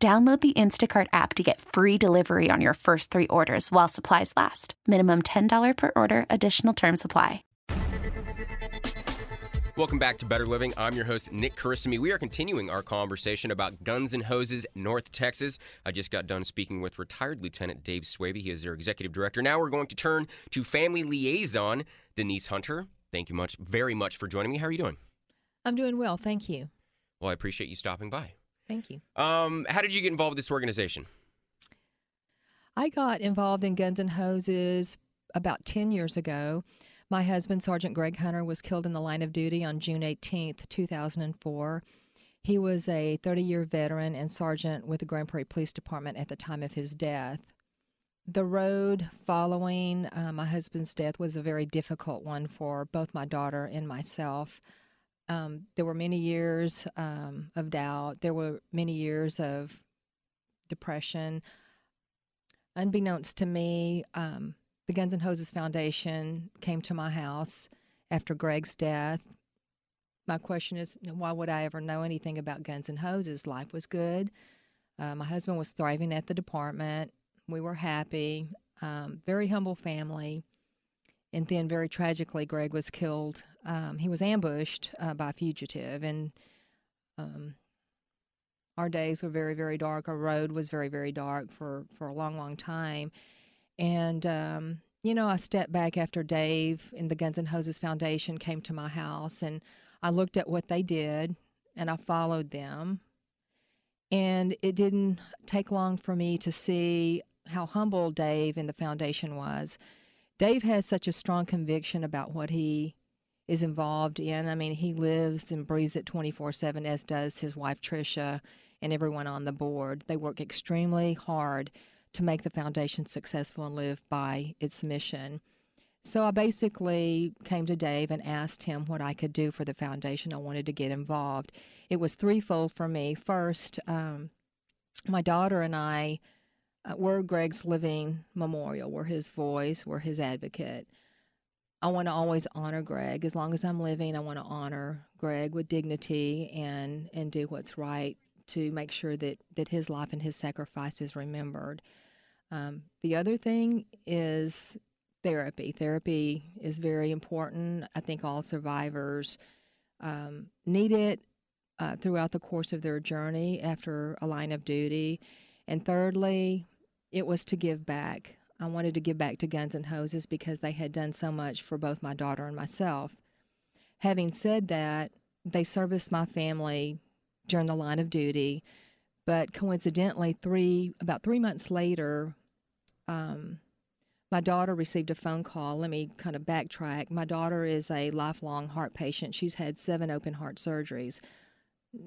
Download the Instacart app to get free delivery on your first three orders while supplies last. Minimum $10 per order. Additional terms apply. Welcome back to Better Living. I'm your host, Nick Carissimi. We are continuing our conversation about Guns and Hoses North Texas. I just got done speaking with retired Lieutenant Dave Swaby. He is their executive director. Now we're going to turn to family liaison, Denise Hunter. Thank you very much for joining me. How are you doing? I'm doing well. Thank you. Well, I appreciate you stopping by. Thank you. How did you get involved with this organization? I got involved in Guns and Hoses about 10 years ago. My husband, Sergeant Greg Hunter, was killed in the line of duty on June 18th, 2004. He was a 30-year veteran and sergeant with the Grand Prairie Police Department at the time of his death. The road following my husband's death was a very difficult one for both my daughter and myself. There were many years of doubt. There were many years of depression. Unbeknownst to me, the Guns and Hoses Foundation came to my house after Greg's death. My question is, why would I ever know anything about Guns and Hoses? Life was good. My husband was thriving at the department. We were happy. Very humble family. And then, very tragically, Greg was killed. He was ambushed by a fugitive, and our days were very, very dark. Our road was very, very dark for a long, long time. And, I stepped back after Dave and the Guns and Hoses Foundation came to my house, and I looked at what they did, and I followed them. And it didn't take long for me to see how humble Dave and the foundation was. Dave has such a strong conviction about what he is involved in. I mean, he lives and breathes it 24/7, as does his wife, Tricia, and everyone on the board. They work extremely hard to make the foundation successful and live by its mission. So I basically came to Dave and asked him what I could do for the foundation. I wanted to get involved. It was threefold for me. First, my daughter and I were Greg's living memorial. We're his voice. We're his advocate. I want to always honor Greg. As long as I'm living, I want to honor Greg with dignity and do what's right to make sure that his life and his sacrifice is remembered. The other thing is therapy. Therapy is very important. I think all survivors need it throughout the course of their journey after a line of duty. And thirdly, it was to give back. I wanted to give back to Guns and Hoses because they had done so much for both my daughter and myself. Having said that, they serviced my family during the line of duty, but coincidentally, about three months later, my daughter received a phone call. Let me kind of backtrack. My daughter is a lifelong heart patient. She's had 7 open heart surgeries.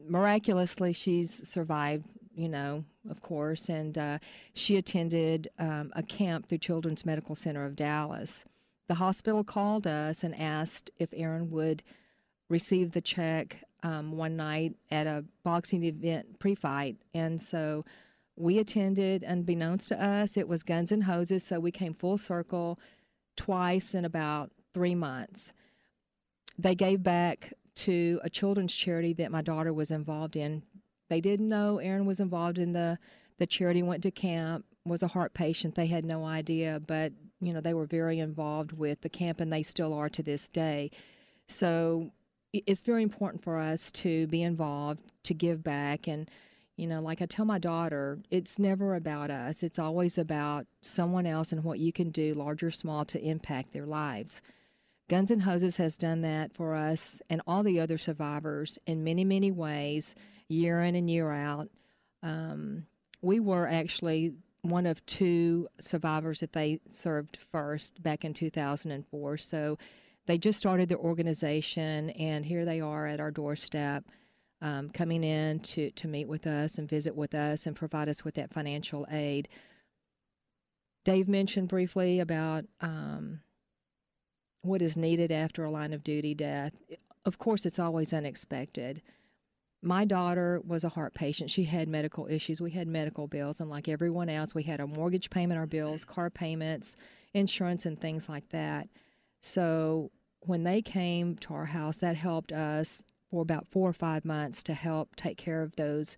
Miraculously, she's survived, of course, and she attended a camp through Children's Medical Center of Dallas. The hospital called us and asked if Erin would receive the check one night at a boxing event pre-fight, and so we attended. Unbeknownst to us, it was Guns and Hoses, so we came full circle twice in about 3 months. They gave back to a children's charity that my daughter was involved in. They didn't know Erin was involved in the charity, went to camp, was a heart patient. They had no idea, but, they were very involved with the camp, and they still are to this day. So it's very important for us to be involved, to give back. And, like I tell my daughter, it's never about us. It's always about someone else and what you can do, large or small, to impact their lives. Guns and Hoses has done that for us and all the other survivors in many, many ways, year in and year out. We were actually one of 2 survivors that they served first back in 2004. So they just started their organization, and here they are at our doorstep coming in to meet with us and visit with us and provide us with that financial aid. Dave mentioned briefly about what is needed after a line of duty death. Of course, it's always unexpected. My daughter was a heart patient. She had medical issues. We had medical bills, and like everyone else, we had a mortgage payment, our bills, car payments, insurance, and things like that. So when they came to our house, that helped us for about 4 or 5 months to help take care of those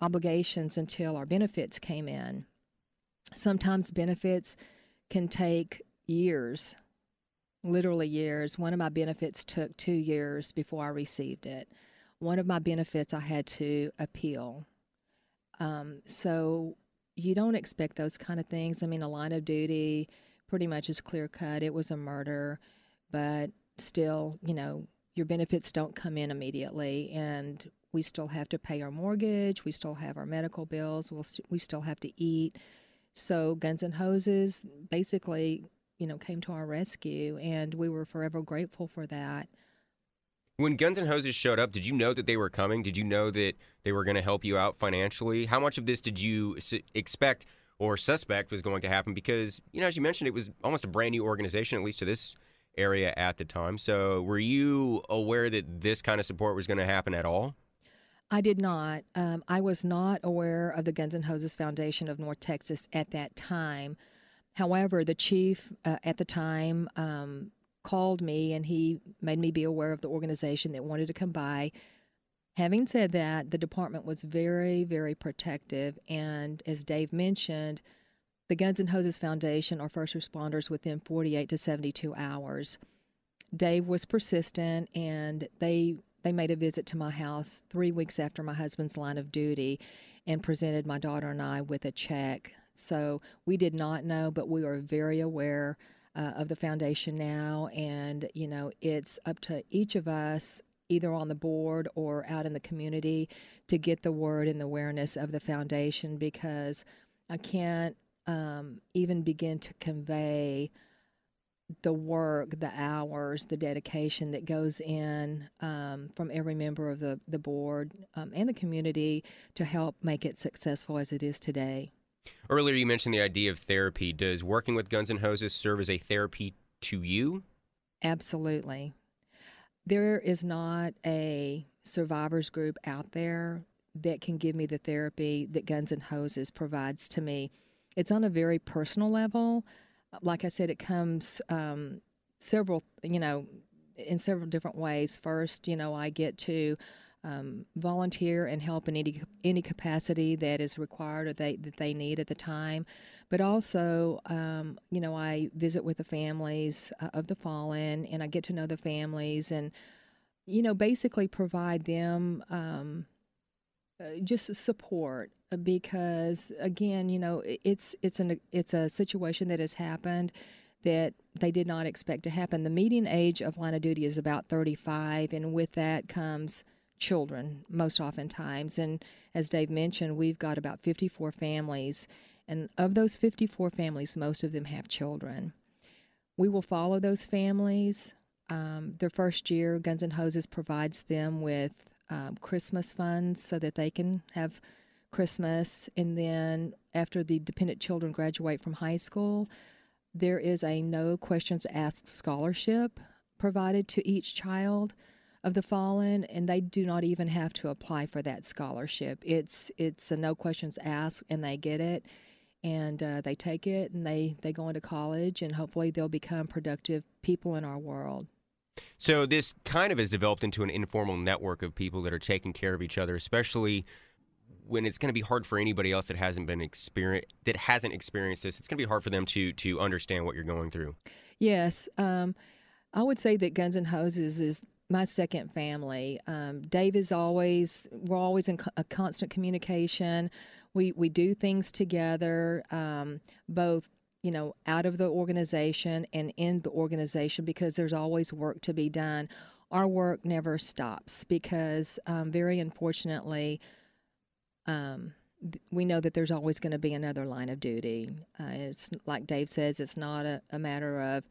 obligations until our benefits came in. Sometimes benefits can take years, literally years. One of my benefits took 2 years before I received it. One of my benefits I had to appeal. So you don't expect those kind of things. I mean, a line of duty pretty much is clear cut. It was a murder, but still, you know, your benefits don't come in immediately, and we still have to pay our mortgage. We still have our medical bills. We still have to eat. So Guns and Hoses basically, you know, came to our rescue, and we were forever grateful for that. When Guns and Hoses showed up, did you know that they were coming? Did you know that they were going to help you out financially? How much of this did you expect or suspect was going to happen? Because, you know, as you mentioned, it was almost a brand new organization, at least to this area at the time. So were you aware that this kind of support was going to happen at all? I did not. I was not aware of the Guns and Hoses Foundation of North Texas at that time. However, the chief at the time called me, and he made me be aware of the organization that wanted to come by. Having said that, the department was very, very protective, and as Dave mentioned, the Guns and Hoses Foundation are first responders within 48 to 72 hours. Dave was persistent, and they made a visit to my house 3 weeks after my husband's line of duty and presented my daughter and I with a check. So we did not know, but we are very aware of the foundation now. And, you know, it's up to each of us, either on the board or out in the community, to get the word and the awareness of the foundation, because I can't even begin to convey the work, the hours, the dedication that goes in from every member of the board and the community to help make it successful as it is today. Earlier you mentioned the idea of therapy. Does working with Guns and Hoses serve as a therapy to you? Absolutely. There is not a survivors group out there that can give me the therapy that Guns and Hoses provides to me. It's on a very personal level. Like I said, it comes in several different ways. First, you know, I get to volunteer and help in any capacity that is required or that they need at the time. But also, you know, I visit with the families of the fallen, and I get to know the families and, you know, basically provide them just support, because, again, you know, it's a situation that has happened that they did not expect to happen. The median age of line of duty is about 35, and with that comes children most oftentimes. And as Dave mentioned, we've got about 54 families, and of those 54 families, most of them have children. We will follow those families. Their first year, Guns and Hoses provides them with Christmas funds so that they can have Christmas. And then after the dependent children graduate from high school, there is a no questions asked scholarship provided to each child of the fallen, and they do not even have to apply for that scholarship. It's a no questions asked, and they get it, and they take it, and they go into college, and hopefully they'll become productive people in our world. So this kind of has developed into an informal network of people that are taking care of each other, especially when it's going to be hard for anybody else that hasn't experienced this. It's going to be hard for them to understand what you're going through. Yes, I would say that Guns and Hoses is my second family. Dave is always, we're always in a constant communication. We do things together, both, you know, out of the organization and in the organization, because there's always work to be done. Our work never stops, because very unfortunately, we know that there's always going to be another line of duty. It's like Dave says, it's not a matter of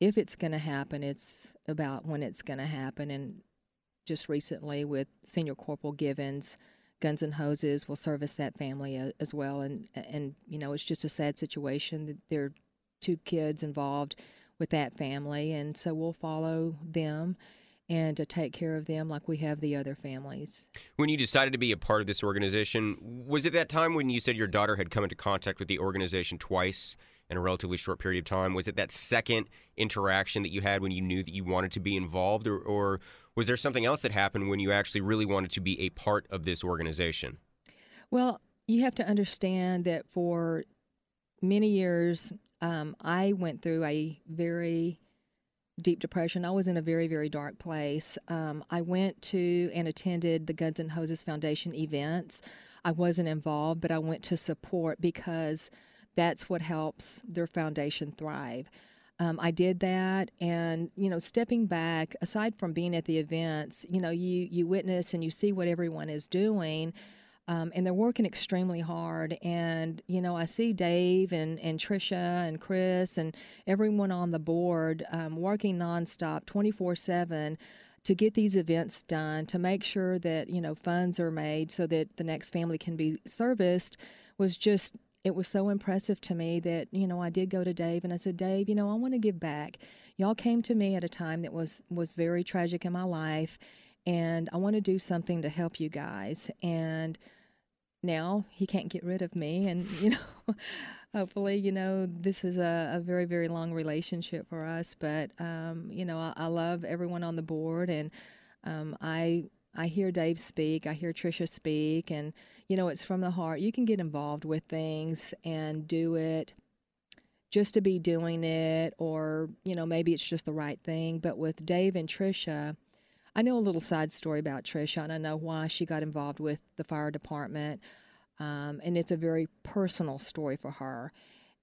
if it's going to happen, it's about when it's going to happen. And just recently with Senior Corporal Givens. Guns and Hoses will service that family as well. And you know, it's just a sad situation. There are two kids involved with that family, and so we'll follow them and to take care of them like we have the other families. When you decided to be a part of this organization, was it that time when you said your daughter had come into contact with the organization twice in a relatively short period of time? Was it that second interaction that you had when you knew that you wanted to be involved, or was there something else that happened when you actually really wanted to be a part of this organization? Well, you have to understand that for many years, I went through a very deep depression. I was in a very, very dark place. I went to and attended the Guns and Hoses Foundation events. I wasn't involved, but I went to support because that's what helps their foundation thrive. I did that, and, you know, stepping back, aside from being at the events, you know, you witness and you see what everyone is doing, and they're working extremely hard. And, you know, I see Dave and Tricia and Chris and everyone on the board working nonstop, 24/7, to get these events done, to make sure that, you know, funds are made so that the next family can be serviced. It was so impressive to me that, you know, I did go to Dave and I said, Dave, you know, I want to give back. Y'all came to me at a time that was very tragic in my life, and I want to do something to help you guys. And now he can't get rid of me. And, you know, hopefully, you know, this is a very, very long relationship for us. But, you know, I love everyone on the board, and I hear Dave speak. I hear Tricia speak. And, you know, it's from the heart. You can get involved with things and do it just to be doing it, or, you know, maybe it's just the right thing. But with Dave and Tricia, I know a little side story about Tricia, and I know why she got involved with the fire department. And it's a very personal story for her.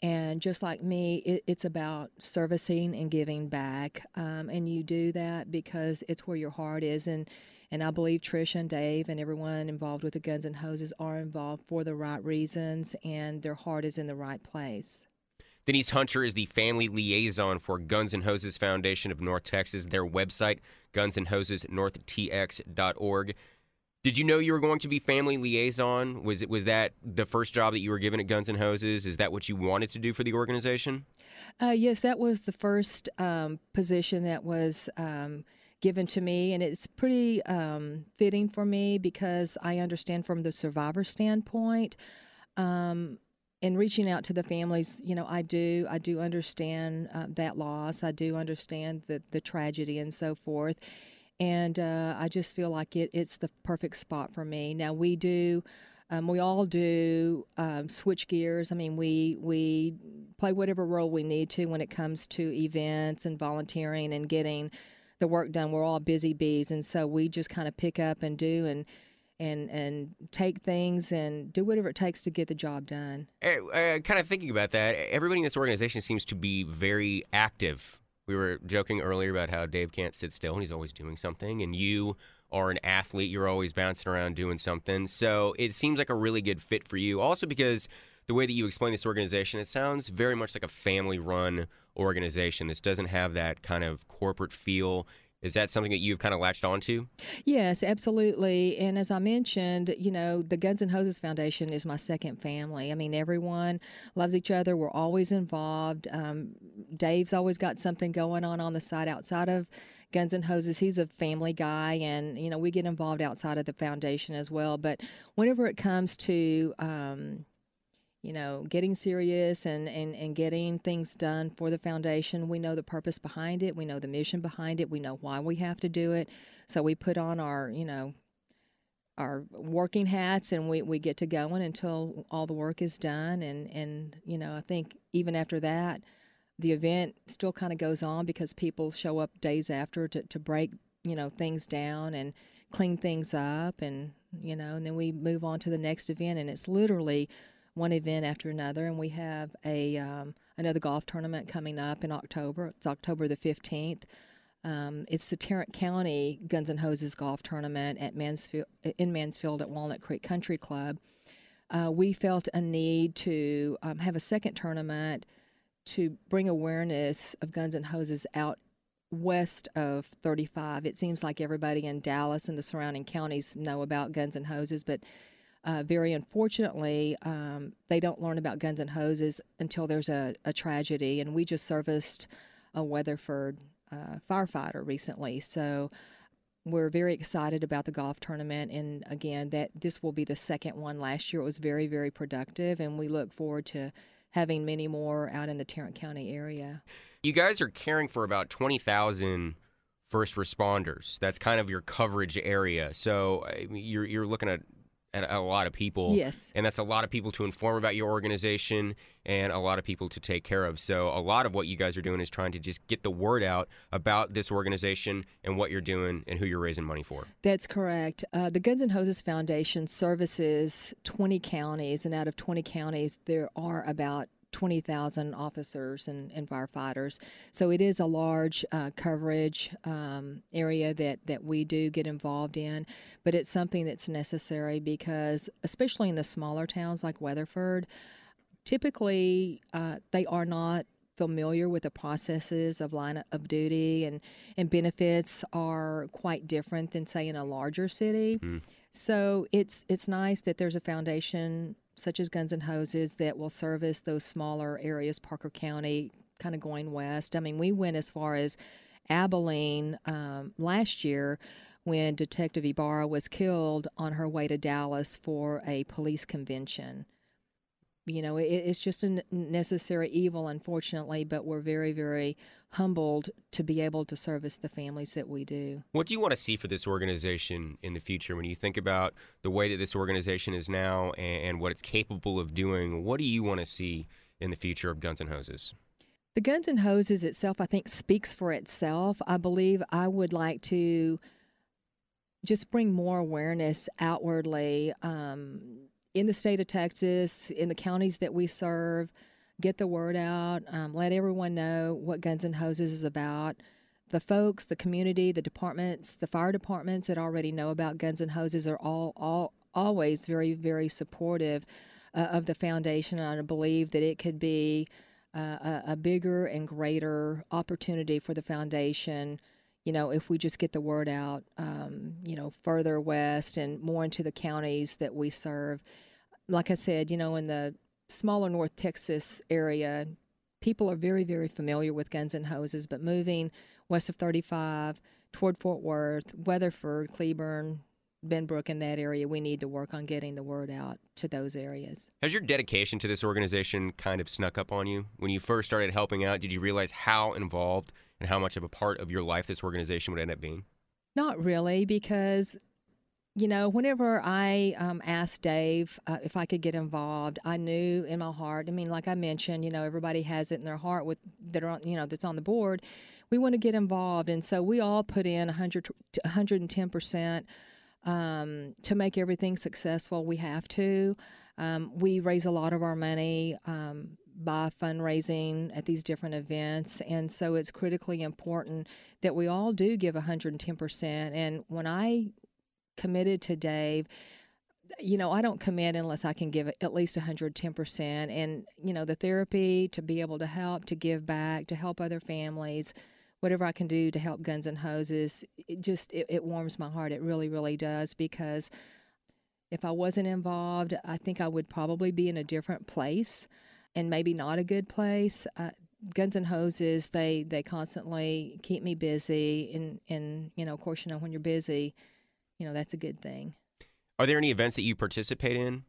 And just like me, it's about servicing and giving back. And you do that because it's where your heart is. And I believe Trish and Dave and everyone involved with the Guns and Hoses are involved for the right reasons, and their heart is in the right place. Denise Hunter is the family liaison for Guns and Hoses Foundation of North Texas. Their website, gunsandhosesnorthtx.org. Did you know you were going to be family liaison? Was that the first job that you were given at Guns and Hoses? Is that what you wanted to do for the organization? Yes, that was the first position that was given to me, and it's pretty fitting for me because I understand from the survivor standpoint, and reaching out to the families. You know, I do understand that loss. I do understand the tragedy and so forth, and I just feel like it's the perfect spot for me. Now we do. We all do switch gears. I mean, we play whatever role we need to when it comes to events and volunteering and getting the work done. We're all busy bees, and so we just kind of pick up and do and take things and do whatever it takes to get the job done. Kind of thinking about that, everybody in this organization seems to be very active. We were joking earlier about how Dave can't sit still and he's always doing something, and you are an athlete. You're always bouncing around doing something. So it seems like a really good fit for you, also because the way that you explain this organization, it sounds very much like a family-run organization. This doesn't have that kind of corporate feel. Is that something that you've kind of latched onto? Yes, absolutely. And as I mentioned, you know, the Guns and Hoses Foundation is my second family. I mean, everyone loves each other. We're always involved. Dave's always got something going on the side outside of Guns and Hoses. He's a family guy, and, you know, we get involved outside of the foundation as well. But whenever it comes to you know, getting serious and getting things done for the foundation, we know the purpose behind it. We know the mission behind it. We know why we have to do it. So we put on our, you know, our working hats, and we get to going until all the work is done. And you know, I think even after that, the event still kind of goes on because people show up days after to break, you know, things down and clean things up. And, you know, and then we move on to the next event, and it's literally one event after another. And we have a another golf tournament coming up in October. It's October the 15th. It's the Tarrant County Guns and Hoses golf tournament at Mansfield at Walnut Creek Country Club. We felt a need to have a second tournament to bring awareness of Guns and Hoses out west of 35. It seems like everybody in Dallas and the surrounding counties know about Guns and Hoses, but very unfortunately, they don't learn about Guns and Hoses until there's a tragedy. And we just serviced a Weatherford firefighter recently. So we're very excited about the golf tournament. And again, that this will be the second one. Last year it was very, very productive. And we look forward to having many more out in the Tarrant County area. You guys are caring for about 20,000 first responders. That's kind of your coverage area. So you're looking at a lot of people. Yes. And that's a lot of people to inform about your organization and a lot of people to take care of. So a lot of what you guys are doing is trying to just get the word out about this organization and what you're doing and who you're raising money for. That's correct. The Guns and Hoses Foundation services 20 counties, and out of 20 counties, there are about 20,000 officers and firefighters. So it is a large coverage area that we do get involved in, but it's something that's necessary because, especially in the smaller towns like Weatherford, typically they are not familiar with the processes of line of duty, and benefits are quite different than, say, in a larger city. Mm. So it's nice that there's a foundation such as Guns and Hoses that will service those smaller areas, Parker County, kind of going west. I mean, we went as far as Abilene last year when Detective Ibarra was killed on her way to Dallas for a police convention. You know, it's just a necessary evil, unfortunately, but we're very, very humbled to be able to service the families that we do. What do you want to see for this organization in the future? When you think about the way that this organization is now and what it's capable of doing, what do you want to see in the future of Guns and Hoses? The Guns and Hoses itself, I think, speaks for itself. I believe I would like to just bring more awareness outwardly, in the state of Texas, in the counties that we serve, get the word out, let everyone know what Guns and Hoses is about. The folks, the community, the departments, the fire departments that already know about Guns and Hoses are all always very, very supportive of the foundation, and I believe that it could be a bigger and greater opportunity for the foundation, you know, if we just get the word out, you know, further west and more into the counties that we serve. Like I said, you know, in the smaller North Texas area, people are very, very familiar with Guns and Hoses, but moving west of 35 toward Fort Worth, Weatherford, Cleburne, Benbrook, in that area, we need to work on getting the word out to those areas. Has your dedication to this organization kind of snuck up on you? When you first started helping out, did you realize how involved and how much of a part of your life this organization would end up being? Not really, because, you know, whenever I asked Dave if I could get involved, I knew in my heart, I mean, like I mentioned, you know, everybody has it in their heart with that are, you know, that's on the board. We want to get involved. And so we all put in 110% to make everything successful. We have to. We raise a lot of our money by fundraising at these different events, and so it's critically important that we all do give 110%. And when I committed to Dave, you know, I don't commit unless I can give at least 110%. And, you know, the therapy, to be able to help, to give back, to help other families, whatever I can do to help Guns and Hoses, it warms my heart. It really, really does, because if I wasn't involved, I think I would probably be in a different place, and maybe not a good place. Guns and Hoses, they constantly keep me busy. And, you know, of course, you know, when you're busy, you know, that's a good thing. Are there any events that you participate in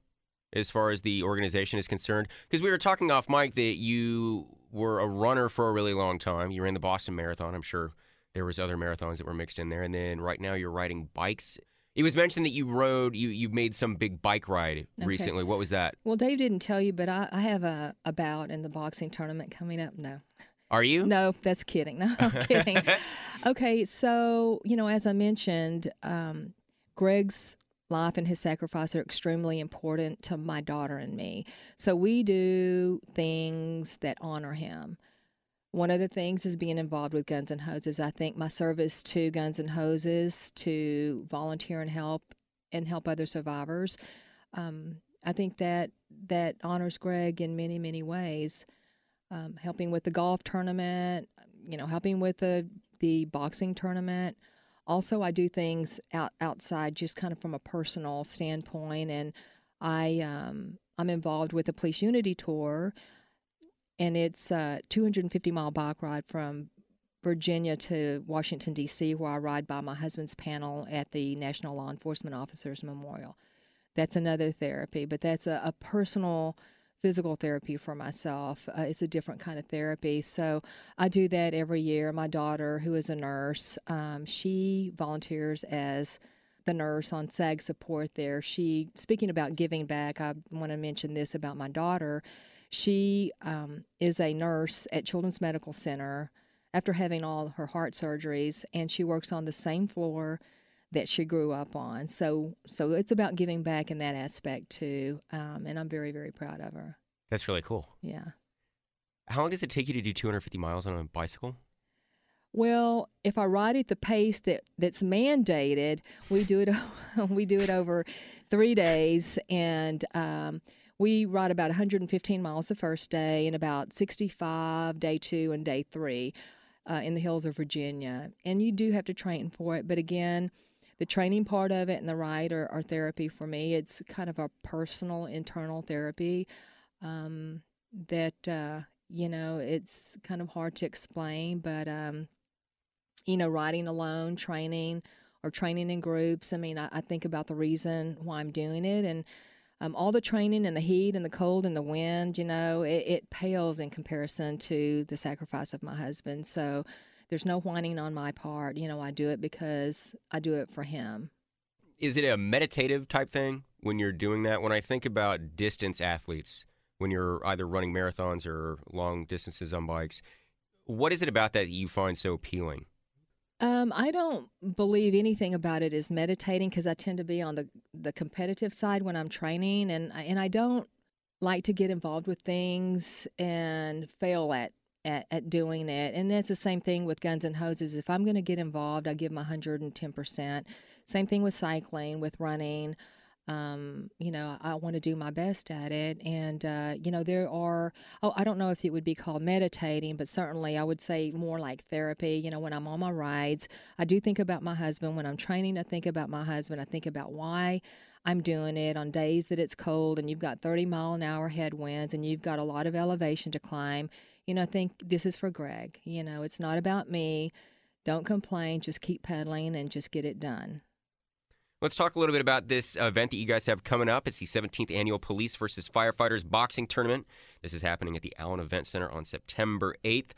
as far as the organization is concerned? Because we were talking off mic that you were a runner for a really long time. You ran the Boston Marathon. I'm sure there was other marathons that were mixed in there. And then right now you're riding bikes. It was mentioned that you made some big bike ride recently. What was that? Well, Dave didn't tell you, but I have a bout in the boxing tournament coming up. No. Are you? No, that's kidding. No, I'm kidding. Okay, so, you know, as I mentioned, Greg's life and his sacrifice are extremely important to my daughter and me. So we do things that honor him. One of the things is being involved with Guns and Hoses. I think my service to Guns and Hoses, to volunteer and help other survivors, I think that honors Greg in many, many ways. Helping with the golf tournament, you know, helping with the the boxing tournament. Also, I do things outside just kind of from a personal standpoint, and I'm involved with the Police Unity Tour, and it's a 250-mile bike ride from Virginia to Washington, D.C., where I ride by my husband's panel at the National Law Enforcement Officers Memorial. That's another therapy, but that's a personal physical therapy for myself. It's a different kind of therapy. So I do that every year. My daughter, who is a nurse, she volunteers as the nurse on SAG support there. She, speaking about giving back, I want to mention this about my daughter. She is a nurse at Children's Medical Center after having all her heart surgeries, and she works on the same floor that she grew up on. So it's about giving back in that aspect too, and I'm very, very proud of her. That's really cool. Yeah. How long does it take you to do 250 miles on a bicycle? Well, if I ride at the pace that's mandated, we do it over 3 days, and we ride about 115 miles the first day and about 65 day two and day three in the hills of Virginia. And you do have to train for it, but again, the training part of it and the ride are therapy for me. It's kind of a personal, internal therapy it's kind of hard to explain. But, riding alone, training in groups, I think about the reason why I'm doing it. And all the training and the heat and the cold and the wind, it pales in comparison to the sacrifice of my husband. So there's no whining on my part. I do it because I do it for him. Is it a meditative type thing when you're doing that? When I think about distance athletes, when you're either running marathons or long distances on bikes, what is it about that you find so appealing? I don't believe anything about it is meditating, because I tend to be on the competitive side when I'm training, and I don't like to get involved with things and fail at doing it. And that's the same thing with Guns and Hoses. If I'm going to get involved, I give my 110%. Same thing with cycling, with running. I want to do my best at it. And, I don't know if it would be called meditating, but certainly I would say more like therapy. When I'm on my rides, I do think about my husband. When I'm training, I think about my husband. I think about why I'm doing it on days that it's cold and you've got 30-mile-an-hour headwinds and you've got a lot of elevation to climb. I think this is for Greg. It's not about me. Don't complain. Just keep pedaling and just get it done. Let's talk a little bit about this event that you guys have coming up. It's the 17th Annual Police versus Firefighters Boxing Tournament. This is happening at the Allen Event Center on September 8th.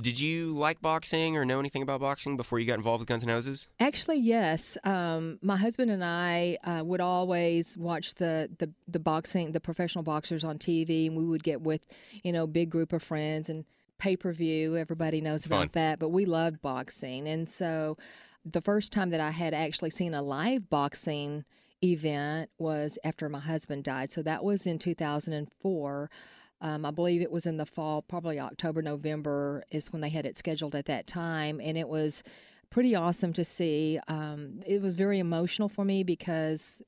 Did you like boxing or know anything about boxing before you got involved with Guns N' Hoses? Actually, yes. My husband and I would always watch the boxing, the professional boxers on TV, and we would get with, big group of friends and pay-per-view. Everybody knows about that, but we loved boxing. And so the first time that I had actually seen a live boxing event was after my husband died. So that was in 2004. I believe it was in the fall, probably October, November is when they had it scheduled at that time. And it was pretty awesome to see. It was very emotional for me because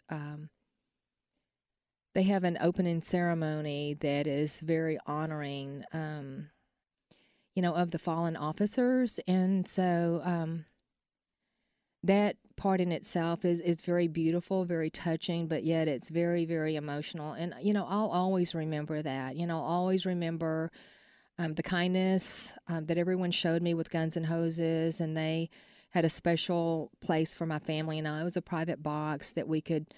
they have an opening ceremony that is very honoring, of the fallen officers. And so that part in itself is very beautiful, very touching, but yet it's very, very emotional. And, I'll always remember that. Always remember the kindness that everyone showed me with Guns and Hoses, and they had a special place for my family and I. It was a private box that we could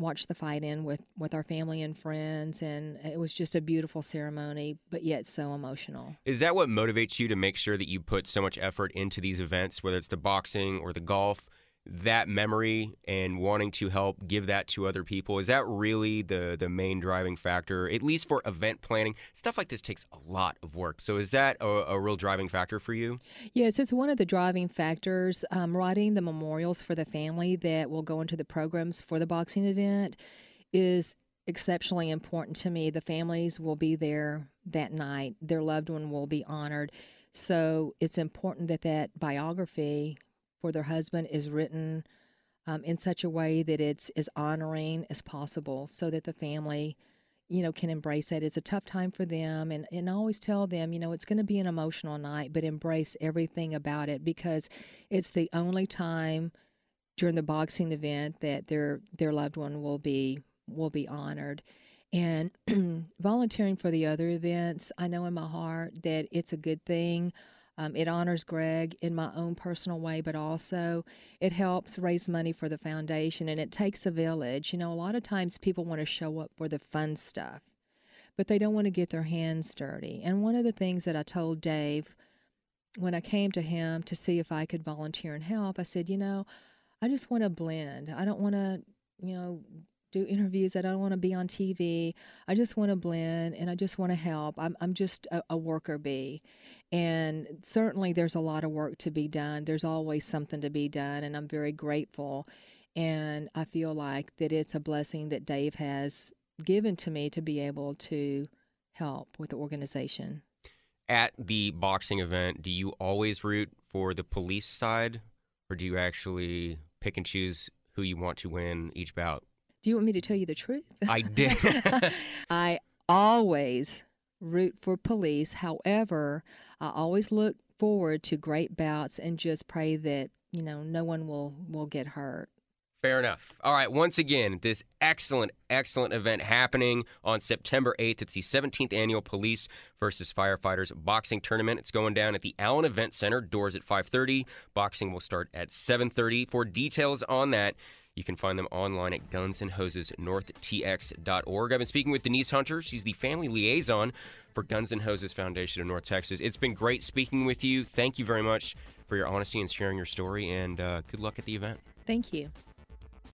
watch the fight in with our family and friends, and it was just a beautiful ceremony, but yet so emotional. Is that what motivates you to make sure that you put so much effort into these events, whether it's the boxing or the golf, that memory and wanting to help give that to other people? Is that really the main driving factor, at least for event planning? Stuff like this takes a lot of work. So is that a real driving factor for you? Yes, it's one of the driving factors. Writing the memorials for the family that will go into the programs for the boxing event is exceptionally important to me. The families will be there that night. Their loved one will be honored. So it's important that biography for their husband is written in such a way that it's as honoring as possible so that the family you know, can embrace it. It's a tough time for them. And I always tell them, you know, it's going to be an emotional night, but embrace everything about it, because it's the only time during the boxing event that their loved one will be honored. And volunteering for the other events, I know in my heart that it's a good thing. It honors Greg in my own personal way, but also it helps raise money for the foundation, and it takes a village. You know, a lot of times people want to show up for the fun stuff, but they don't want to get their hands dirty. And one of the things that I told Dave when I came to him to see if I could volunteer and help, I said, you know, I just want to blend. I don't want to, you know, do interviews. I don't want to be on TV. I just want to blend, and I just want to help. I'm just a worker bee. And certainly there's a lot of work to be done. There's always something to be done, and I'm very grateful. And I feel like that it's a blessing that Dave has given to me to be able to help with the organization. At the boxing event, do you always root for the police side, or do you actually pick and choose who you want to win each bout? Do you want me to tell you the truth? I did. I always root for police. However, I always look forward to great bouts and just pray that, you know, no one will get hurt. Fair enough. All right. Once again, this excellent, excellent event happening on September 8th. It's the 17th annual Police versus Firefighters Boxing Tournament. It's going down at the Allen Event Center. Doors at 5:30. Boxing will start at 7:30. For details on that, you can find them online at gunsandhosesnorthtx.org. I've been speaking with Denise Hunter. She's the family liaison for Guns and Hoses Foundation of North Texas. It's been great speaking with you. Thank you very much for your honesty and sharing your story, and good luck at the event. Thank you.